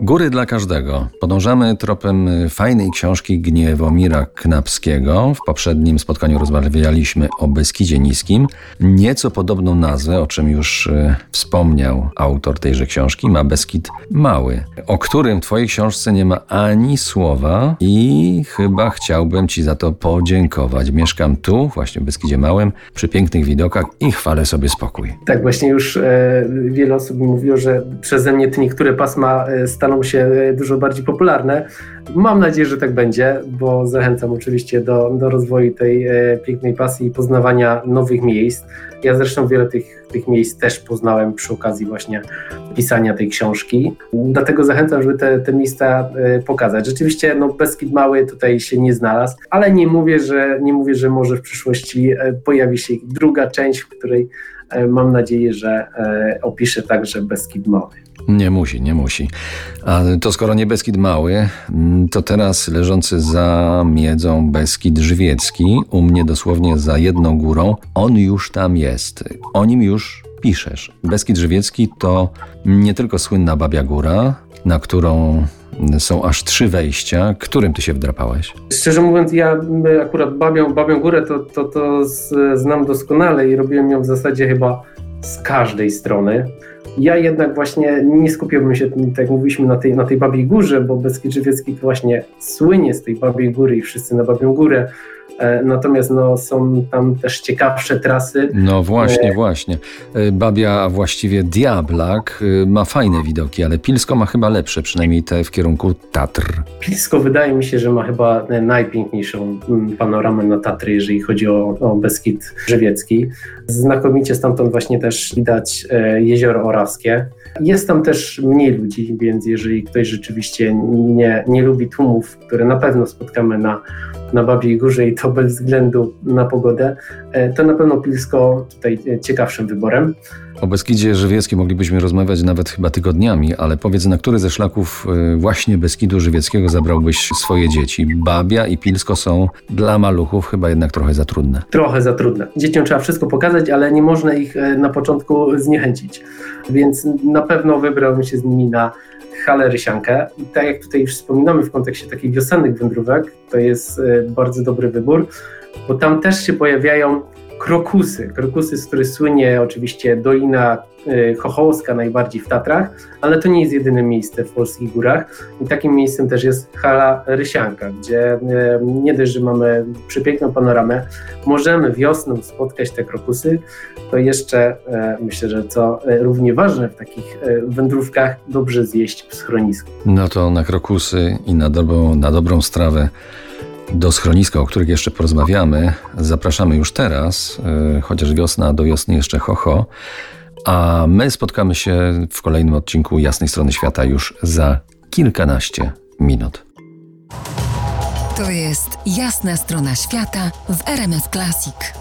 Góry dla każdego. Podążamy tropem fajnej książki Gniewomira Knapskiego. W poprzednim spotkaniu rozmawialiśmy o Beskidzie Niskim. Nieco podobną nazwę, o czym już wspomniał autor tejże książki, ma Beskid Mały, o którym w twojej książce nie ma ani słowa i chyba chciałbym ci za to podziękować. Mieszkam tu, właśnie w Beskidzie Małym, przy pięknych widokach i chwalę sobie spokój. Tak, właśnie już wiele osób mi mówiło, że przeze mnie te niektóre pasma staną się dużo bardziej popularne. Mam nadzieję, że tak będzie, bo zachęcam oczywiście do rozwoju tej pięknej pasji i poznawania nowych miejsc. Ja zresztą wiele tych miejsc też poznałem przy okazji właśnie pisania tej książki. Dlatego zachęcam, żeby te miejsca pokazać. Rzeczywiście Beskid Mały tutaj się nie znalazł, ale nie mówię, że może w przyszłości pojawi się druga część, w której mam nadzieję, że opiszę także Beskid Mały. Nie musi. A to skoro nie Beskid Mały, to teraz leżący za miedzą Beskid Żywiecki, u mnie dosłownie za jedną górą, on już tam jest. O nim już piszesz. Beskid Żywiecki to nie tylko słynna Babia Góra, na którą są aż 3 wejścia. Którym ty się wdrapałeś? Szczerze mówiąc, ja akurat Babią Górę to znam doskonale i robiłem ją w zasadzie chyba z każdej strony. Ja jednak właśnie nie skupiłbym się, tak jak mówiliśmy, na tej Babiej Górze, bo Beskid Żywiecki właśnie słynie z tej Babiej Góry i wszyscy na Babią Górę. Natomiast są tam też ciekawsze trasy. No właśnie. Babia, a właściwie Diablak, ma fajne widoki, ale Pilsko ma chyba lepsze, przynajmniej te w kierunku Tatr. Pilsko wydaje mi się, że ma chyba najpiękniejszą panoramę na Tatry, jeżeli chodzi o Beskid Żywiecki. Znakomicie stamtąd właśnie też widać jezioro Orawskie. Jest tam też mniej ludzi, więc jeżeli ktoś rzeczywiście nie lubi tłumów, które na pewno spotkamy na Babiej Górze i to bez względu na pogodę, to na pewno Pilsko tutaj ciekawszym wyborem. O Beskidzie Żywieckim moglibyśmy rozmawiać nawet chyba tygodniami, ale powiedz, na który ze szlaków właśnie Beskidu Żywieckiego zabrałbyś swoje dzieci? Babia i Pilsko są dla maluchów chyba jednak trochę za trudne. Trochę za trudne. Dzieciom trzeba wszystko pokazać, ale nie można ich na początku zniechęcić. Więc na pewno wybrałbym się z nimi na Halę Rysiankę. Tak jak tutaj już wspominamy w kontekście takich wiosennych wędrówek, to jest bardzo dobry wybór, bo tam też się pojawiają krokusy, z których słynie oczywiście Dolina Chochołowska najbardziej w Tatrach, ale to nie jest jedyne miejsce w polskich górach i takim miejscem też jest Hala Rysianka, gdzie nie dość, że mamy przepiękną panoramę, możemy wiosną spotkać te krokusy, to jeszcze myślę, że co równie ważne w takich wędrówkach, dobrze zjeść w schronisku. No to na krokusy i na dobrą strawę do schroniska, o których jeszcze porozmawiamy, zapraszamy już teraz, chociaż wiosna do wiosny jeszcze ho. A my spotkamy się w kolejnym odcinku Jasnej Strony Świata już za kilkanaście minut. To jest Jasna Strona Świata w RMF Classic.